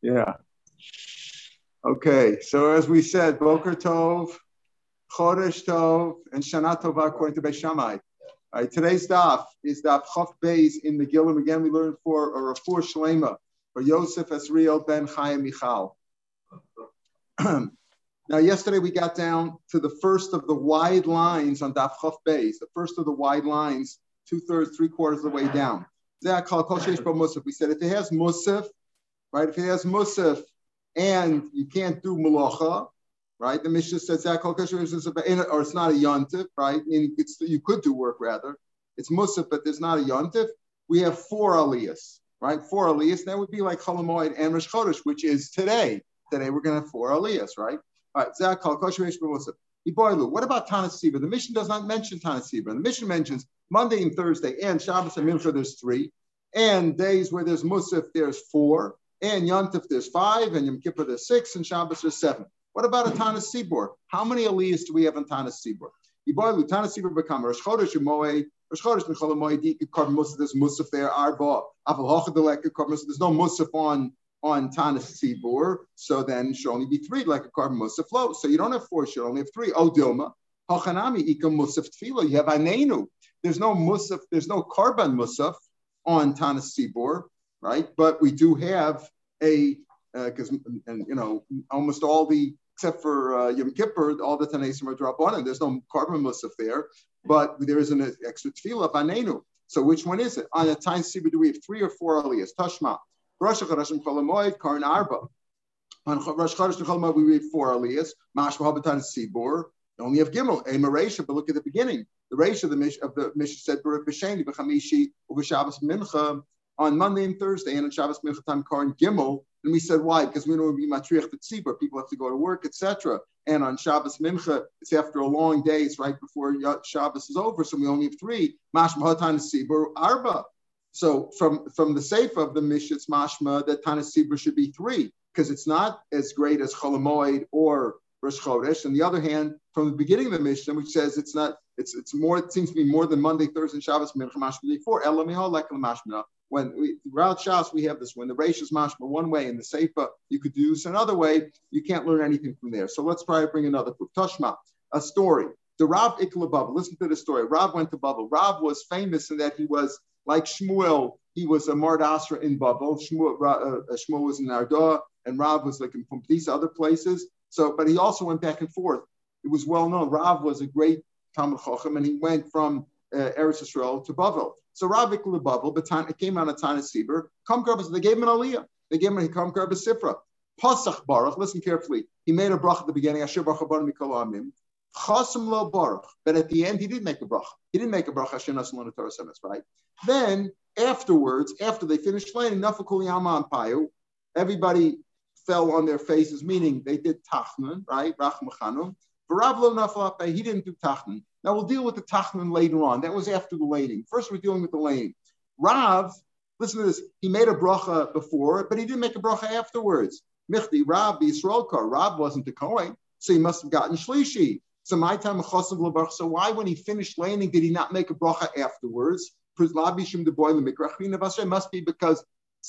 Yeah. Okay. So as we said, Boker Tov, Chodesh Tov, and Shana Tova according to Beis Shammai. All right, today's daf is daf Chaf Beis in the Gilum. Again, we learned for a Rafur Shlema for Yosef Asriel ben Chaim Michal. Now, yesterday we got down to the first of the wide lines on daf Chaf Beis. The first of the wide lines, 2/3, 3/4 of the way down. We said if it has musaf, right? If it has musaf and you can't do malacha, right? The Mishnah says or it's not a yontif, right? And you could do work rather. It's musaf, but there's not a yontif. We have 4 aliyahs, right? 4 aliyahs. That would be like Cholamoid and Rosh Chodesh, which is today. Today we're going to have 4 aliyahs, right? All right. What about Tanasiba? The Mishnah does not mention Tanasiba. The Mishnah mentions Monday and Thursday, and Shabbos and Mincha, there's 3. And days where there's Musaf, there's 4. And Yom Tov, there's 5. And Yom Kippur, there's 6. And Shabbos, there's 7. What about a Tanis Sibor? How many aliyahs do we have in Tanis Sibor? Iboilu, Tanis Sibor become Rosh Chodesh, Yemoe, Rosh Chodesh, Mechol Moedi, Yikar Musaf, there's Musaf there, Arba, Aval Hochadalek, Yikar Musaf, there's no Musaf on Tanis Sibor. So then it should only be 3, like a Yikar Musaf low. So you don't have 4, you should only have 3. O Dilma, Hochanami, Yikar Musaf Tefila, you have Anenu. There's no musaf, there's no karban musaf on Tanis Sibor, right? But we do have almost all the, except for Yom Kippur, all the Tanaisim are drabanan. There's no karban musaf there, but there is an extra tefillah of anenu. So which one is it? On a Tanis Sibor, do we have 3 or 4 aliyahs? Tashma, Rosh Chodeshim Kol Hamoed, Karin Arba. On Rosh Chodeshim Kol Hamoed, we read 4 aliyahs. Mashma Haba Tanis Sibor, only have Gimel, Eimar Reisha, but look at the beginning. The Reisha of the Mishnah said, Baruch B'Sheni, B'Chamishi, U'B'Shabbos Mincha, on Monday and Thursday, and on Shabbos Mincha time, Karin Gimel. And we said, why? Because we don't want to be Matriach the Tzibor. People have to go to work, etc. And on Shabbos Mincha, it's after a long day. It's right before Shabbos is over. So we only have 3. Mashma Tanis Sibor Arba. So from the Sefer of the Mishnah, it's Mashma that Tanis Sibor should be 3, because it's not as great as Chol Hamoed or Rosh Chodesh. On the other hand, from the beginning of the Mishnah, which says it's not, it's more, it seems to be more than Monday, Thursday, and Shabbos, throughout Shabbos, we have this. When the Reish is mashma one way and the Seifa, you could do this another way, you can't learn anything from there. So let's try to bring another proof. Tashma, a story. The Rav Ikla Bavel, listen to the story. Rav went to Bavel. Rav was famous in that he was like Shmuel. He was a Mard Asra in Bavel. Shmuel was in Ardoa, and Rav was like in these other places. So, but he also went back and forth. It was well known. Rav was a great Talmid Chacham, and he went from Eretz Yisrael to Bavel. So Rav Ikla Bavel, but it came out of Tanis Sibor. They gave him an aliyah. They gave him a Kam Karba Sifra. Pasach Baruch. Listen carefully. He made a brach at the beginning. Asher Baruch Habarach Mikol Ha'amim. Chasam Lo Baruch. But at the end, he didn't make a brach. He didn't make a brach. Asher Nasan Lo Torah Semes. Right. Then afterwards, after they finished learning, Nafu Kol Yama Ampayu. Everybody fell on their faces, meaning they did tachnun, right? Rachmachanum. Rav lo nafal apei, he didn't do tachnun. Now we'll deal with the tachnun later on. That was after the laning. First, we're dealing with the laning. Rav, listen to this. He made a bracha before, but he didn't make a bracha afterwards. Michti Rav Yisrael Kar. Rav wasn't a Kohen, so he must have gotten shlishi. So my time achasav lebrach. So why, when he finished laning, did he not make a bracha afterwards? It must be because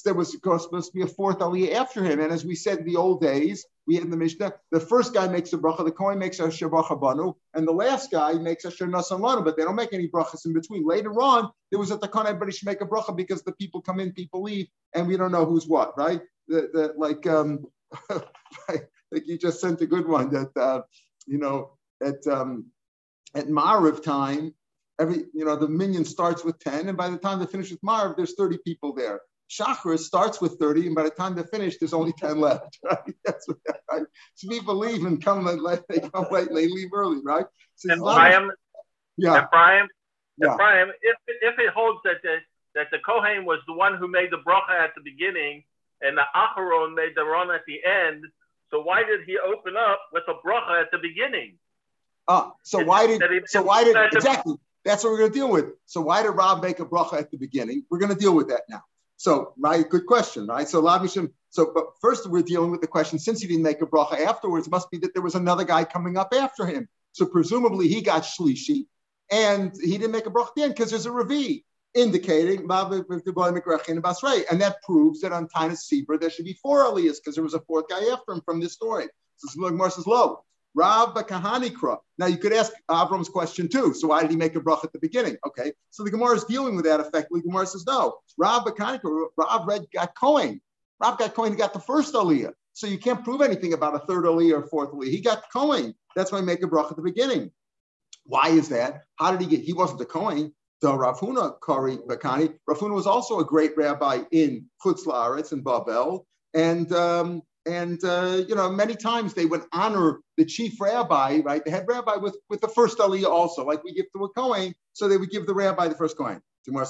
there was, of course, must be a 4th aliyah after him. And as we said in the old days, we had in the Mishnah, the first guy makes a bracha, the Kohen makes a Shabracha Banu, and the last guy makes a Shanasan Lanu, but they don't make any brachas in between. Later on, there was a Takon, everybody should make a bracha because the people come in, people leave, and we don't know who's what, right? I think you just sent a good one that, at Ma'ariv time, the minyan starts with 10, and by the time they finish with Ma'ariv, there's 30 people there. Shachar starts with 30, and by the time they're finished, there's only 10 left, right? That's what, right? So people leave and come late, they come late, they leave early, right? So Ephraim, if it holds that the Kohen was the one who made the bracha at the beginning, and the Acharon made the run at the end, so why did he open up with a bracha at the beginning? Exactly, that's what we're going to deal with. So why did Rav make a bracha at the beginning? We're going to deal with that now. So, right, good question, right? But first we're dealing with the question, since he didn't make a bracha afterwards, it must be that there was another guy coming up after him. So presumably he got shlishi, and he didn't make a bracha then because there's a Revi. indicating and that proves that on Taina Sibra there should be four aliyahs because there was a fourth guy after him from this story. So Gemara says, "Lo, Rav Bakahanikra." Now you could ask Avram's question too. So why did he make a brach at the beginning? Okay, so the Gemara is dealing with that effectively. Gemara says, "No, Rav Bakahanikra. Rav got Cohen. He got the first aliyah. So you can't prove anything about a third aliyah or fourth aliyah. He got Cohen. That's why I make a brach at the beginning. Why is that? How did he get? He wasn't a Cohen." The Rav Huna Kari Bakani. Rav Huna was also a great rabbi in Chutz La'aretz and Babel, and you know, many times they would honor the chief rabbi, right, the head rabbi, with the first aliyah also, like we give to a Kohen. So they would give the rabbi the first Kohen. Rav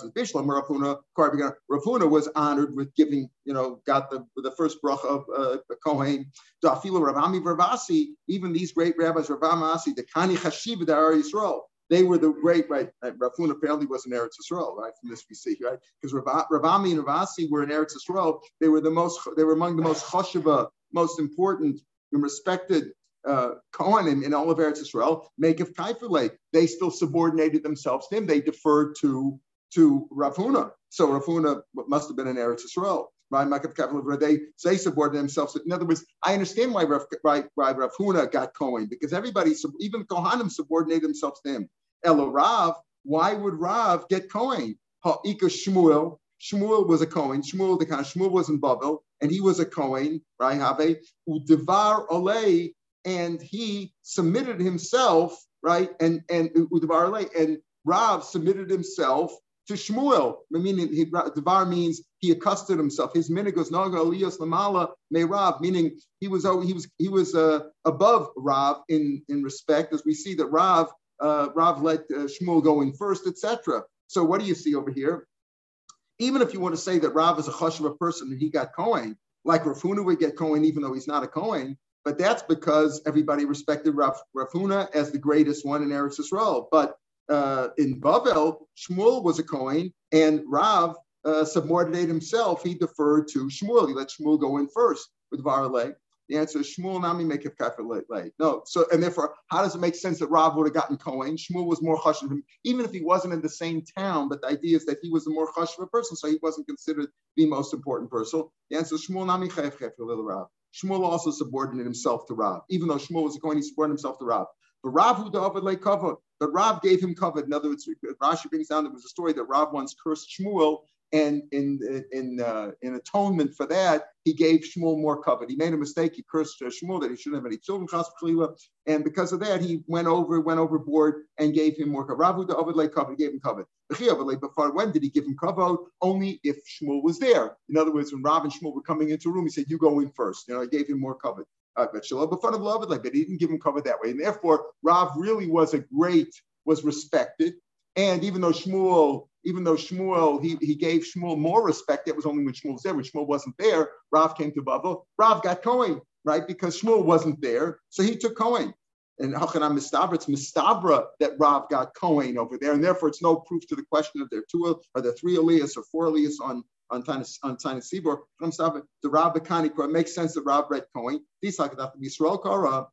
Huna was honored with giving, you know, got the first bracha of Kohen. Dafila Ravami Ravasi, even these great rabbis, Ravamasi, the Kani Chashiv, the Ar Yisrael. They were the great, right? Rav Huna apparently was in Eretz Yisrael, right? From this we see, right? Because Ravami and Ravasi were in Eretz Yisrael. They were among the most choshuva, most important and respected Kohanim in all of Eretz Yisrael. Mekev Kaifalei, they still subordinated themselves to him. They deferred to Rav Huna. So Rav Huna must have been in Eretz Yisrael, right? Mekev Kaifalei, they subordinated themselves. In other words, I understand why Rav Huna got Kohen, because everybody, even Kohanim, subordinated themselves to him. Elo Rav, why would Rav get Kohen? Ha'ika Shmuel. Shmuel was a Kohen. Shmuel was in Babel, and he was a Kohen, right? Have Udevar Olei, and he submitted himself, right? And Udevar Olei, and Rav submitted himself to Shmuel. Meaning, Devar means he accustomed himself. His minigos naga aliyos lamala me Rav, meaning he was above Rav in respect, as we see that Rav let Shmuel go in first, etc. So what do you see over here? Even if you want to say that Rav is a chashuva person and he got Kohen, like Rav Huna would get Kohen even though he's not a Kohen, but that's because everybody respected Rav Huna as the greatest one in Eretz Yisrael. But in Bavel, Shmuel was a Kohen and Rav subordinated himself. He deferred to Shmuel. He let Shmuel go in first with Varalei. The answer is Shmuel Nami make a kafir late. No, so and therefore, how does it make sense that Rav would have gotten Kohen? Shmuel was more chashuv, even if he wasn't in the same town. But the idea is that he was the more chashuv person, so he wasn't considered the most important person. The answer is Shmuel Nami chayef kafir Rav. Shmuel also subordinated himself to Rav, even though Shmuel was a Kohen, he subordinated himself to Rav. But Rav who David lay covered, but Rav gave him covered. In other words, Rashi brings down there was a story that Rav once cursed Shmuel. And in atonement for that, he gave Shmuel more covet. He made a mistake. He cursed Shmuel that he shouldn't have any children. And because of that, he went overboard and gave him more covet. Rav Huda Ovid covet, gave him covet. When did he give him covet? Only if Shmuel was there. In other words, when Rav and Shmuel were coming into a room, he said, "You go in first." You know, I gave him more covet. But he didn't give him covet that way. And therefore, Rav really was respected. And even though Shmuel, he gave Shmuel more respect, that was only when Shmuel was there. When Shmuel wasn't there, Rav came to Babel. Rav got Kohen, right? Because Shmuel wasn't there, so he took Kohen. And Hachanam Mistabra, it's Mistabra that Rav got Kohen over there, and therefore it's no proof to the question of there are two or there are three aliyahs or four aliyahs on Taina Sibor. The Rav Bakanikra, it makes sense that Rav read Kohen. These like that Yisrael Kara,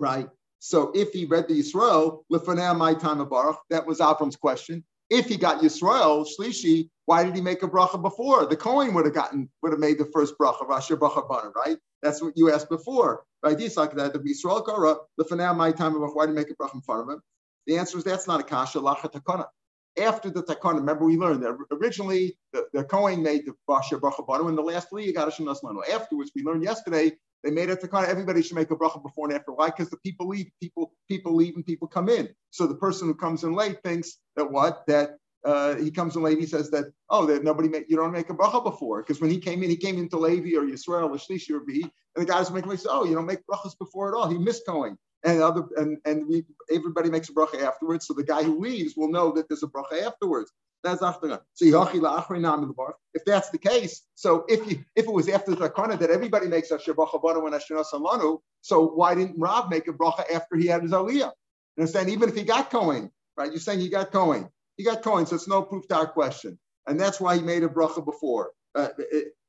right? So if he read the Yisrael, Lefanei my time of Baruch, that was Avram's question. If he got Yisrael, Shlishi, why did he make a bracha before? The Kohen would have made the first bracha, Rasha bracha bana, right? That's what you asked before, right? These like that, the Yisrael Kara, Lefanei my time of Baruch, why did he make a bracha in front of him? The answer is that's not a kasha, lacha takana. After the takana, remember we learned that originally the Kohen made the Rasha bracha bana, and the last Liyah got Hashem Naslanu. Afterwards, we learned yesterday, they made a takana. Everybody should make a bracha before and after. Why? Because the people leave. People leave and people come in. So the person who comes in late thinks that what? That he comes in late. He says that that nobody made. You don't make a bracha before because when he came into Levi or Yisrael or Shlishi or Behi, and the guys making says, you don't make brachas before at all. He missed Kohen. And everybody makes a bracha afterwards. So the guy who leaves will know that there's a bracha afterwards. That's after. So if that's the case, so if it was after the takana that everybody makes a bracha bana when Hashem Naslanu, so why didn't Rav make a bracha after he had his aliyah? You understand? Even if he got Kohen, right? You're saying he got Kohen, so it's no proof to our question, and that's why he made a bracha before.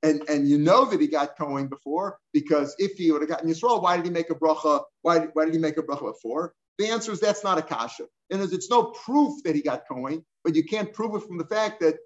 And you know that he got Kohen before because if he would have gotten Yisrael, why did he make a bracha? Why did he make a bracha before? The answer is that's not a kasha. And it's no proof that he got Kohen, but you can't prove it from the fact that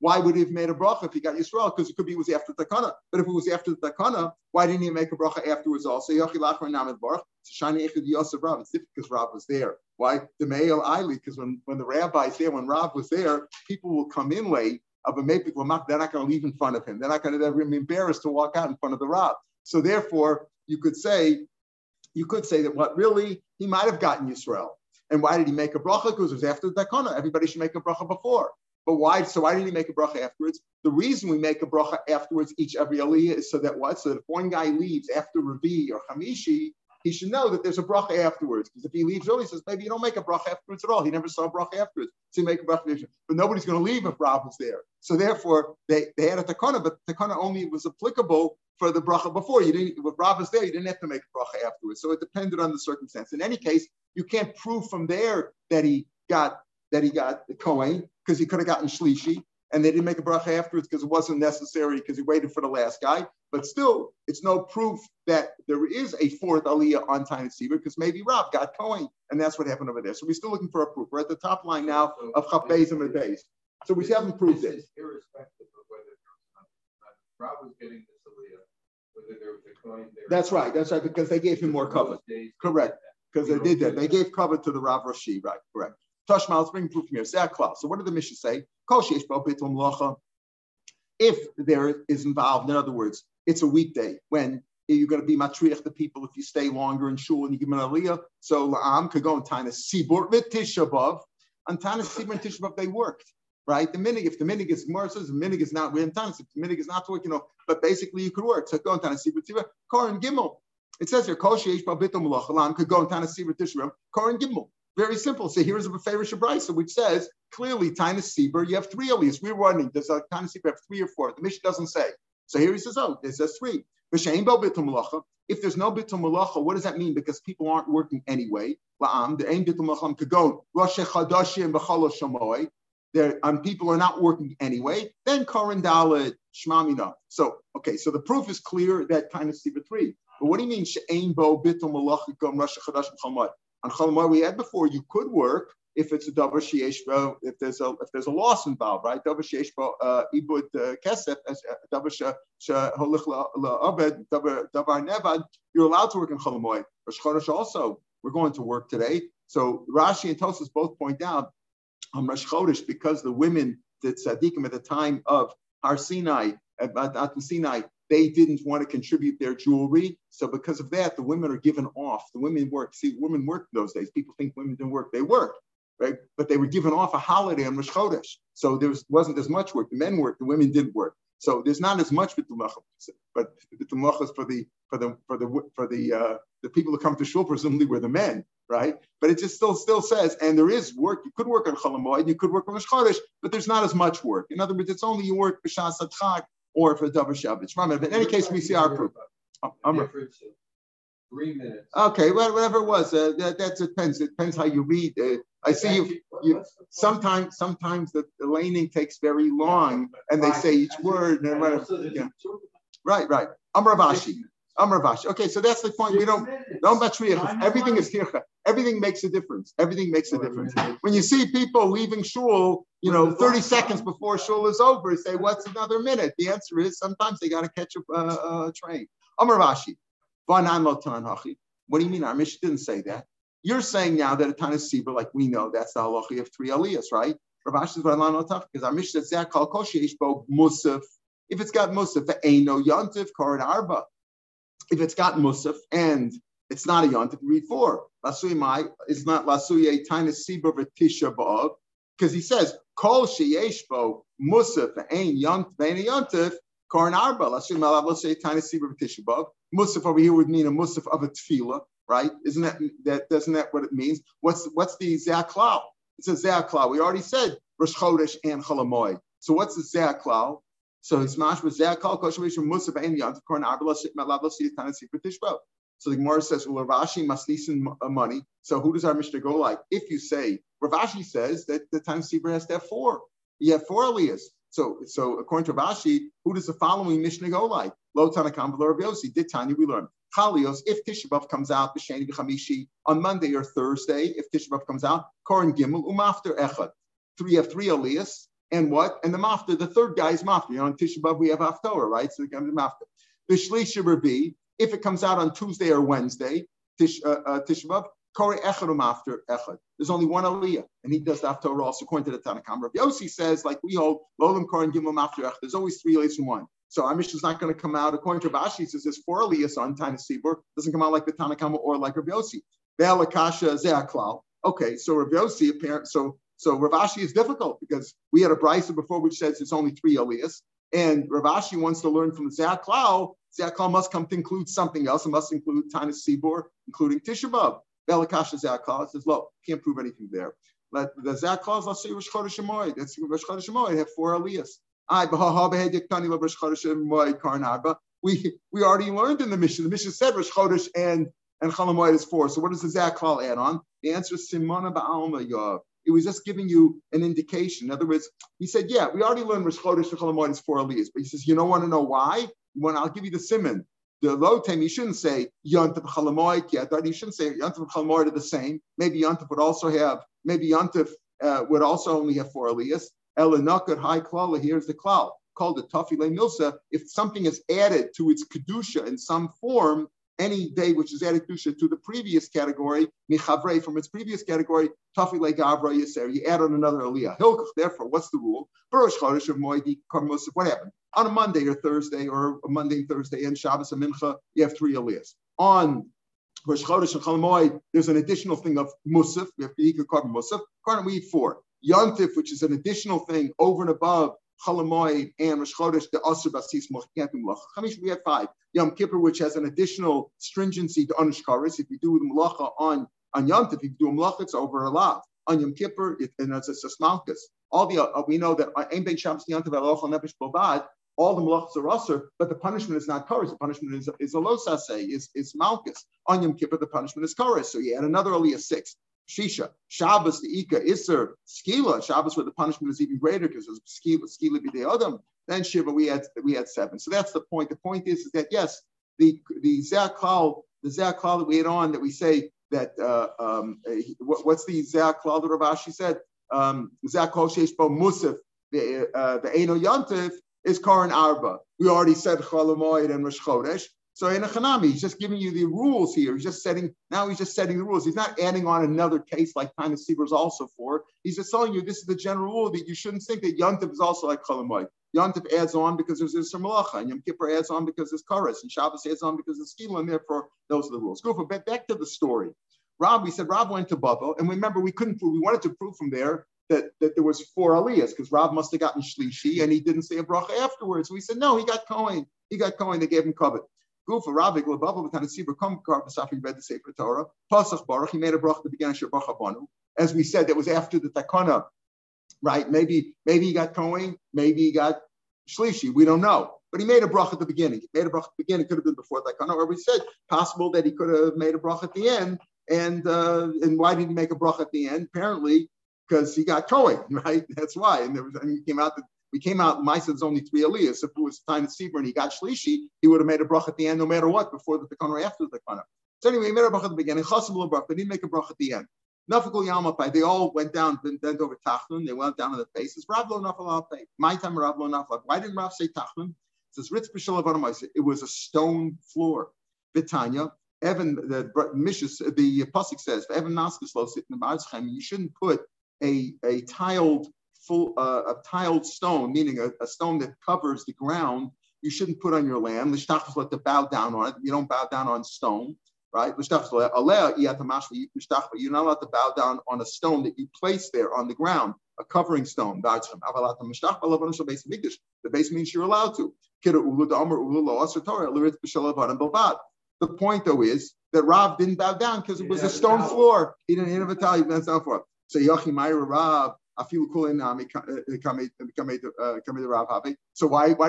why would he have made a bracha if he got Yisrael? Because it could be it was after Takana. But if it was after the Takana, why didn't he make a bracha afterwards also? It's different because Rav was there. Why? Because when the rabbi's there, when Rav was there, people will come in late. But maybe they're not going to leave in front of him. They're not going to be embarrassed to walk out in front of the Rav. So therefore, you could say that what really he might have gotten Yisrael. And why did he make a bracha? Because it was after the Takana. Everybody should make a bracha before. But why? So why did he make a bracha afterwards? The reason we make a bracha afterwards each every aliyah is so that what? So that if one guy leaves after Ravi or Hamishi, he should know that there's a bracha afterwards. Because if he leaves early, he says, maybe you don't make a bracha afterwards at all. He never saw a bracha afterwards. So you make a bracha afterwards. But nobody's going to leave if Rav was there. So therefore, they had a takana, but the takana only was applicable for the bracha before. If Rav was there, you didn't have to make a bracha afterwards. So it depended on the circumstance. In any case, you can't prove from there that he got the Kohen, because he could have gotten Shlishi, and they didn't make a bracha afterwards because it wasn't necessary because he waited for the last guy. But still, it's no proof that there is a fourth aliyah on time Siva, because maybe Rav got Kohen, and that's what happened over there. So we're still looking for a proof. We're at the top line now of Chafbeis and Medbeis. So we haven't proved it. Irrespective of whether Rav was getting this aliyah, whether there was a Kohen there. That's right, because they gave him more cover. Correct. Because they did that. They gave cover to the Rav Roshi, right? Correct. Tashma, let's bring proof from here. So what did the Mishnah say? If there is involved, in other words, it's a weekday when you're going to be matriach the people if you stay longer in shul and you give them an aliyah. So la'am could go on Tana Sibur v'tishabav. On Tana Sibur and Tishabav they worked, right? The minig, if the minig is Merces, the minig is not with Tana, if the minig is not to work, but basically you could work. So go on Tana Sibur Tishabav, Kor and Gimel. It says here, Kol sheyesh ba bitum l'ocha, la'am could go on Tana Sibur Tishabav, Kor and Gimel. Very simple. So here's a Beferish Abraisa, which says clearly, Tana Sibur, you have three aliyahs. We're wondering, does Tana Sibur have three or four? The Mishnah doesn't say. So here he says, oh, it says three. If there's no bitul malacha, what does that mean? Because people aren't working anyway. People are not working anyway. Then Karen Dalet Shmamina. So, okay, so the proof is clear that Tana Sibur three. But what do you mean, she'ein bo bitul malacha gam rosh chadash b'chamad? On Chalmar, we had before, you could work if it's a davar she'eshbo, if there's a loss involved, right? Davar she'eshbo ibud kesef, davar she'holich la'abed, davar nevad. You're allowed to work in Chalmar. Rosh Chodesh also, we're going to work today. So Rashi and Tosas both point out on Rosh Chodesh because the women, the tzaddikim at the time of Har Sinai, at Sinai, they didn't want to contribute their jewelry. So because of that, the women are given off. The women work. See, women worked those days. People think women didn't work. They worked, right? But they were given off a holiday on Rosh Chodesh. So wasn't as much work. The men worked, the women didn't work. So there's not as much bitul malachim, but bitul malachim is for the people who come to shul, presumably were the men, right? But it just still says, and there is work. You could work on Chol HaMoed, you could work on Rosh Chodesh, but there's not as much work. In other words, it's only you work b'shas hadchag, or for Davar Shavitz. But in any case, we see our proof. Difference of 3 minutes. Okay, well, whatever it was, that depends. It depends how you read. I see you sometimes the laning takes very long, and they say each word. And whatever, yeah. Right. Amravashi. Okay, so that's the point. We don't batriach. Everything is tircha. Everything makes a difference. When you see people leaving shul, 30 seconds before shul is over, you say, what's another minute? The answer is sometimes they got to catch a train. Amar Rashi, what do you mean? Our Mishnah didn't say that. You're saying now that a Tana Sibur, like we know, that's the halacha of three aliyahs, right? Rav Ashi is because our Mishnah says, if it's got musaf, eino yontif karet arba. If it's got musaf and it's not a yontif, read four. It's not lasuye Tana Sibur v'tisha b'av. Because he says, Kol she'eshbo musaf ein yontif korn arba l'shem alav l'shem Tana Sibur v'tisha b'av. Musaf over here would mean a musaf of a tefillah, right? Isn't that doesn't that what it means? What's the zaklal? It's a zaklal. We already said Rosh Chodesh and Chol HaMoed. So what's the zaklal? So his mashma zaklal kol she'eshbo musaf ein yontif korn arba l'shem alav l'shem Tana Sibur v'tisha b'av. So the Gemara says, well, Ravashi must listen money. So who does our Mishnah go like? If you say, Ravashi says that the Tana Sibur has to have four. You have four aliyahs. So according to Ravashi, who does the following Mishnah go like? Lo Tanakam v'lo Rav Yosi. Did Tanya we learn? Chalios, if Tisha B'Av comes out, B'Sheni B'Chamishi, on Monday or Thursday, if Tisha B'Av comes out, Koren Gimel, Umafter Echad. You have three aliyahs, and what? And the Mafter, the third guy is Mafter. You know, on Tisha B'Av, we have Haftorah, right? So we come to Mafter. B'Shlishi Rabbi, if it comes out on Tuesday or Wednesday, Tisha B'Av, Kore Echad Umafter Echad. There's only one aliyah, and he does the Haftorah also, according to the Tanakh. Rav Yossi says, like we hold, Lolam Koren Gimel Umafter Echad. There's always three aliyahs in one. So our Mishnah is not going to come out, according to Rashi, it says there's four aliyahs on Taina Sibur. Doesn't come out like the Tanakh Kama or like Rav Yossi. Ve'al Akasha Zeh Klal. Okay, so Rav Yossi apparently, so Rav Ashi is difficult because we had a brisa before which says it's only three aliyahs, and Rav Ashi wants to learn from Zeh Klal must come to include something else. It must include Taina Sibur, including Tisha B'Av. Ve'al Akasha Zeh Klal says, look, can't prove anything there. Let the Zeh Klal, let's say Rosh Chodesh Amoed. That's Rosh Chodesh Amoed. Have four aliyahs. We already learned in the Mishnah. The Mishnah said Rosh Chodesh and Chol HaMoed is four. So what does the Zeh Klal add on? The answer is Simona Ba'alma Yav. It was just giving you an indication. In other words, he said, yeah, we already learned Rosh Chodesh and Chol HaMoed is four aliyahs. But he says, you don't want to know why? When I'll give you the siman. The low time, you shouldn't say Yantif Chol HaMoed Yadad. You shouldn't say Yantif Chol HaMoed are the same. Maybe Yantif would also have, would also only have four aliyahs. Elenakut high klala, here's the klal, called the tafile milsa. If something is added to its kedusha in some form, any day which is added kedusha to the previous category, michavrei from its previous category, tafile gavra yeser, you add on another aliyah. Hilkach, therefore, what's the rule? Rosh Chodesh of Moedi Karmosif, what happened? On a Monday or Thursday, and Shabbos and Mincha, you have three aliyahs. On Rosh Chodesh and Chol HaMoed, there's an additional thing of musaf, we have to eat musaf, currently we eat four. Yontif, which is an additional thing over and above Chol HaMoed and Rosh Chodesh, the Asur Basis Mochiyatim Melacha. Chamish, we have five. Yom Kippur, which has an additional stringency to Onish Karis. If you do the Melacha on Yontif, if you do a Melacha, it's over a lot. On Yom Kippur, it's a Sasmalkas. All the we know that Ein Bein Shabbos Yontif Alochal Nefesh Bavad. All the melachos are usur, but the punishment is not kares. The punishment is a losaseh, is malchus. On Yom Kippur, the punishment is kares. So you add another aliyah six. Shisha, Shabbos, the Ika, Isser, Skila, Shabbos where the punishment is even greater because it's Skila B'Dei Adam. Then Shiva, we had seven. So that's the point. The point is that yes, the Zeh Klal that we had on that we say that what's the Zeh Klal that Rav Ashi said? Zeh Klal Sheish Bo Musaf, the Eino Yontif is Koren Arba. We already said Chol HaMoed and Rosh Chodesh. So in a Hanami, he's just giving you the rules here. He's just setting the rules. He's not adding on another case like Taina Sibur is also for. He's just telling you this is the general rule that you shouldn't think that Yontif is also like Chol HaMoed. Yontif adds on because there's Isser Melacha, and Yom Kippur adds on because there's Kares, and Shabbos adds on because there's Skila, and therefore those are the rules. Go for back to the story. Rob went to Bava, and remember we couldn't prove, we wanted to prove from there that there was four aliyahs because Rob must have gotten Shlishi, and he didn't say a bracha afterwards. We said no, he got Cohen. He got Cohen. They gave him Kavod. Gufa Ravik Lebabel B'Tanis Sibur Kom Karb Safri read the Sefer Torah. Pasach Baruch he made a bracha at the beginning of Bracha Banu. As we said, that was after the Takana, right? Maybe he got Kohen, maybe he got Shlishi. We don't know, but he made a bracha at the beginning. He made a bracha at the beginning. It could have been before Takana, or we said possible that he could have made a bracha at the end. And why did he make a bracha at the end? Apparently because he got Kohen, right? That's why. And he came out that. We came out, Maison's only three aliyahs. If it was Taina Sibur and he got Shlishi, he would have made a bracha at the end no matter what, before the Tekana or after the Tekana. So anyway, he made a bracha at the beginning, Chasam but he didn't make a bracha at the end. Nafakul Yamapai, they all went down, bent over Tachlun, they went down on the faces. Rav lo nafal alpay, my time Rav lo nafal. Why didn't Rav say Tachlun? It says, Ritz B'Shel Avonamaisa, it was a stone floor. Vitanya, Evan, the Pasuk says, Evan Naskis lo sit in the Barzchem, you shouldn't put a tiled a tiled stone, meaning a stone that covers the ground, you shouldn't put on your land. L'shtachos let to bow down on it. You don't bow down on stone, right? You're not allowed to bow down on a stone that you place there on the ground, a covering stone. The base means you're allowed to. The point though is that Rav didn't bow down because it was a stone floor. He didn't have a tile. He didn't have a floor. So Yochi Mayra Rav. So why do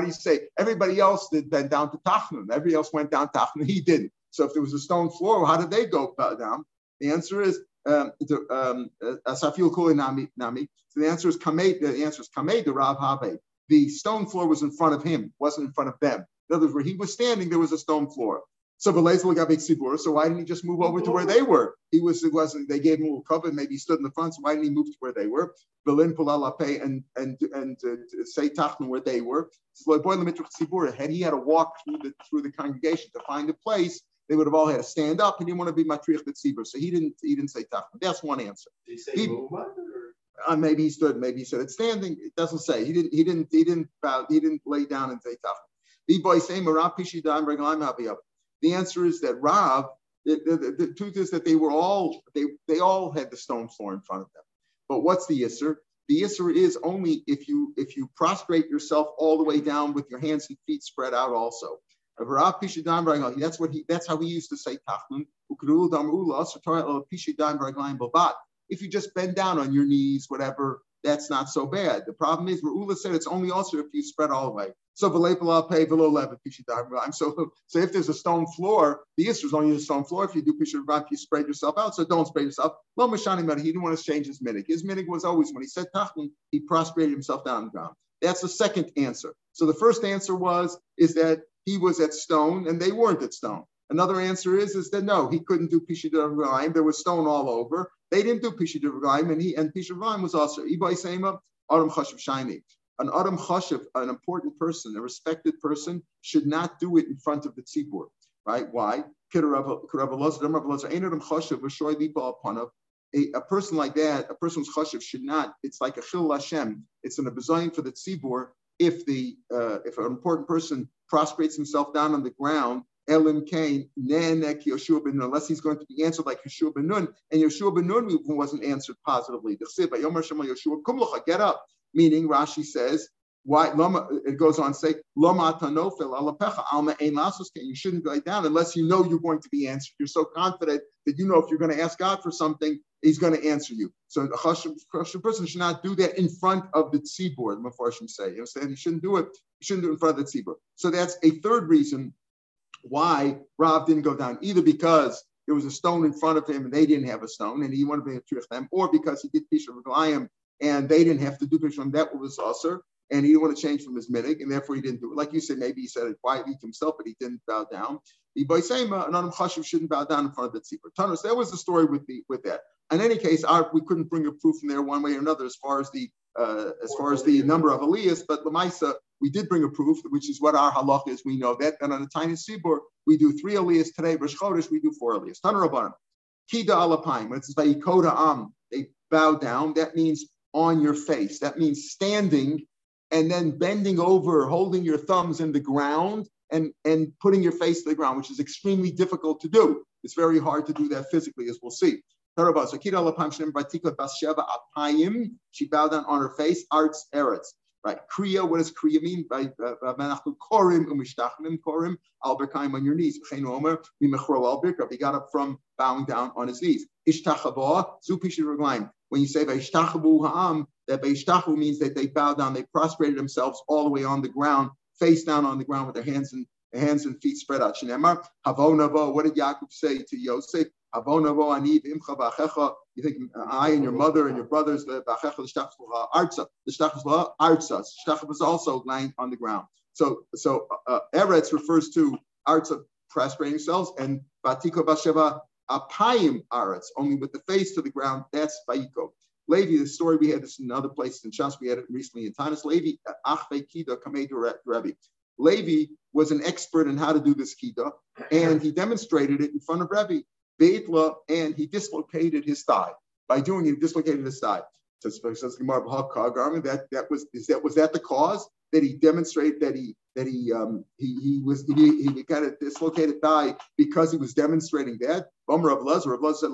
you say everybody else did bend down to Tachnun? Everybody else went down Tachnun. He didn't. So if there was a stone floor, how did they go down? The answer is So the answer is Kamei. The answer is Kamei the Rav Have. The stone floor was in front of him, wasn't in front of them. In other words, where he was standing, there was a stone floor. So why didn't he just move over to where they were? They gave him a cover, maybe he stood in the front, so why didn't he move to where they were? Berlin Palalape and say Tachman where they were. Had he had to walk through the congregation to find a place, they would have all had to stand up. He didn't want to be Matriach the Tzibur, so he didn't say Tachman. That's one answer. Did he say maybe he stood, maybe he said it's standing. It doesn't say. He didn't lay down and say Tachman. The answer is that the truth is that they all had the stone floor in front of them. But what's the Yisr? The Yisr is only if you prostrate yourself all the way down with your hands and feet spread out also. That's how he used to say Tachlin. If you just bend down on your knees, whatever, that's not so bad. The problem is, Ra'ula said it's only also if you spread all the way. So if there's a stone floor, the Yisr is only a stone floor. If you do Pishad Rav, you spread yourself out. So don't spread yourself. Lo Mishani Meri, he didn't want to change his minig. His minig was always when he said Tachlin, he prostrated himself down on the ground. That's the second answer. So the first answer is that he was at stone and they weren't at stone. Another answer is that no, he couldn't do Pishad Rav. There was stone all over. They didn't do Pishad Rav, and Pishad Rav was also Ibai Seima Adam Chashav Shani. An Adam Chashav, an important person, a respected person, should not do it in front of the tzibur, right? Why? A person like that, a person's Chashav should not, it's like a Chil Hashem, it's an abazayim for the tzibur if an important person prostrates himself down on the ground, Elim Cain, Nanek Yoshua ben Nun, unless he's going to be answered like Yoshua ben Nun, and Yoshua ben Nun wasn't answered positively. Get up. Meaning, Rashi says, "Why?" It goes on to say, you shouldn't lay down unless you know you're going to be answered. You're so confident that you know if you're going to ask God for something, He's going to answer you. So a chashuv person should not do that in front of the tzibur, the Mefarshim say. You understand? You shouldn't do it. You shouldn't do it in front of the tzibur. So that's a third reason why Rav didn't go down, either because there was a stone in front of him and they didn't have a stone, and he wanted to be a triach them, or because he did Pishad Rav and they didn't have to do Pishon. That was Aser, and he didn't want to change from his minig, and therefore he didn't do it. Like you said, maybe he said it quietly to himself, but he didn't bow down. The Boisema, an Adam Chashiv shouldn't bow down in front of the tzibur. Tanos, that was the story with that. In any case, we couldn't bring a proof from there one way or another as far as the number of aliyahs, but Lamaisa, we did bring a proof, which is what our halacha is. We know that, and on a tiny tzibur, we do 3 aliyahs today. Rosh Chodesh, we do 4 aliyahs. Taner Rabbanan, Kida Alapayim, when it's by Yikoda Am, they bow down. That means on your face. That means standing and then bending over, holding your thumbs in the ground and putting your face to the ground, which is extremely difficult to do. It's very hard to do that physically, as we'll see. She bowed down on her face, arts eretz. Right. Kriya, what does Kriya mean? By korim umistachnim korim al berkayim on your knees. He got up from bowing down on his knees. Ishtachavah zu pishid raglayim. When you say Vaishtachabu ha'am, that Vaishtachabu means that they bowed down, they prostrated themselves all the way on the ground, face down on the ground with their hands and feet spread out. Shinemar, Havonavo, what did Yaakov say to Yosef? Havonavo, Aniv, Imcha Vachecha, you think I and your mother and your brothers, the Vachecha, the Shtachaslah, Artsas. Shtachab is also lying on the ground. So Eretz refers to Artsas prostrating themselves, and Vatiko Basheva, Apayim Aretz, only with the face to the ground, that's Vayiko. Levi, the story, we had this in other places in Shas, we had it recently in Tanis. Levi, Achve Kida Kamedu Rabbi. Levi was an expert in how to do this Kida, and he demonstrated it in front of Rabbi Beitla, and he dislocated his thigh. By doing it, he dislocated his thigh. Says Gemara B'Hak Kagarmi, was that the cause that he demonstrated that he got a dislocated thigh because he was demonstrating that? Rav Lez said, a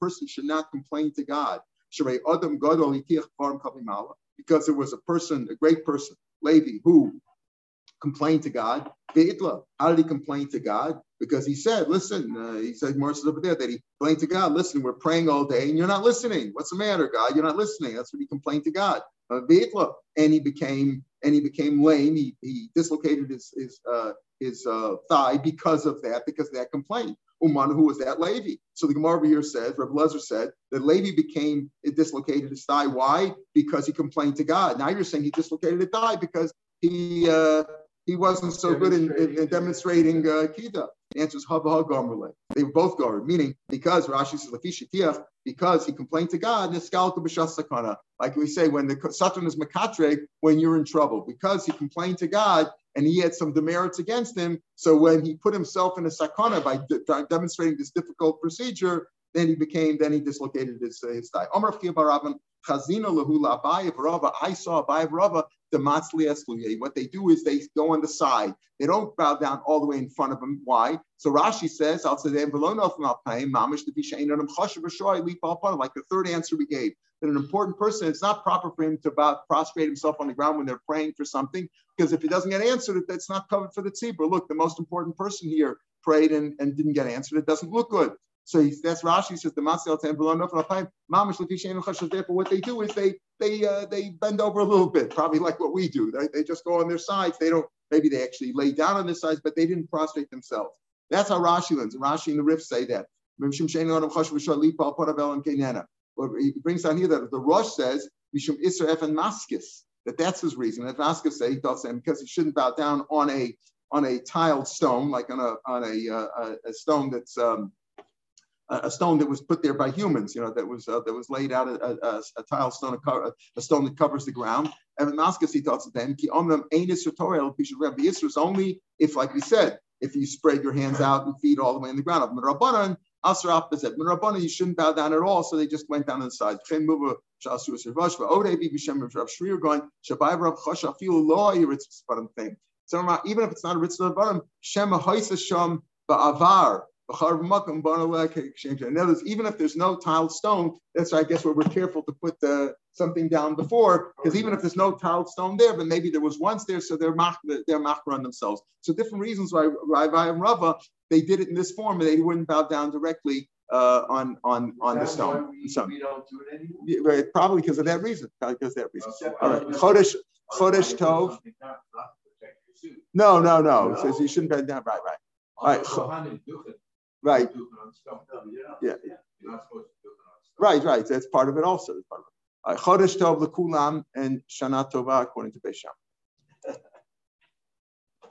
person should not complain to God because there was a great person, Levi, who complained to God. How did he complain to God? Because he said, listen, he said, Morris is over there, that he complained to God, listen, we're praying all day and you're not listening. What's the matter, God? You're not listening. That's what he complained to God. And he became lame. He dislocated his thigh because of that complaint. Uman, who was that? Levi. So the Gemara over here says, Rav Lezer said that Levi dislocated his thigh. Why? Because he complained to God. Now you're saying he dislocated his thigh because he he wasn't so good in demonstrating Akida. The answer is Haba HaGomerle. They were both Gomer, meaning because Rashi says Lafi Shetiach, because he complained to God, Niskalka B'Shas Sakana. Like we say, when the Satan is Makatreg, when you're in trouble, because he complained to God and he had some demerits against him. So when he put himself in a Sakana by demonstrating this difficult procedure, then he dislocated his thigh. Omar Fkiya Baravan, Chazina Lahula Abayev Rava, I saw Abayev Rava, the Matzli Esluye. What they do is they go on the side. They don't bow down all the way in front of him. Why? So Rashi says, I'll say, like the third answer we gave, that an important person, it's not proper for him to prostrate himself on the ground when they're praying for something, because if he doesn't get answered, that's not covered for the tzibur. Look, the most important person here prayed and didn't get answered. It doesn't look good. So that's Rashi says the Masel Ten below Mamish. Therefore, what they do is they bend over a little bit, probably like what we do. They just go on their sides. They don't. Maybe they actually lay down on their sides, but they didn't prostrate themselves. That's how Rashi learns. Rashi and the Rif say that. But he brings down here that the Rosh says Mishum Israf and Maskis. That's his reason. And Maskis say he does because he shouldn't bow down on a tiled stone, like on a stone that's. A stone that was put there by humans, that was laid out, a tile stone, a stone that covers the ground. And Maskas he talks to them, the Isra is only if, like we said, if you spread your hands out and feet all the way in the ground. Merabanan, Asra opposite. Merabanan, you shouldn't bow down at all, so they just went down on the side. So even if it's not a Ritzah Baram, Shema Hoysa Sham Ba'avar. In other words, even if there's no tiled stone, that's I guess where we're careful to put something down before, because even if there's no tiled stone there, but maybe there was once there, so they're machron themselves. So different reasons why Rabbi and Rava, they did it in this form, and they wouldn't bow down directly on the stone. We don't do it anymore? Yeah, right, probably because of that reason. Okay. All right, Chodesh Tov. No. It says you shouldn't bow down. Right. All right. Right. Yeah. You're not supposed to do it on stone. Right. That's part of it also. Chodesh Tov l'kulam and Shana Tova according to Beis Shammai.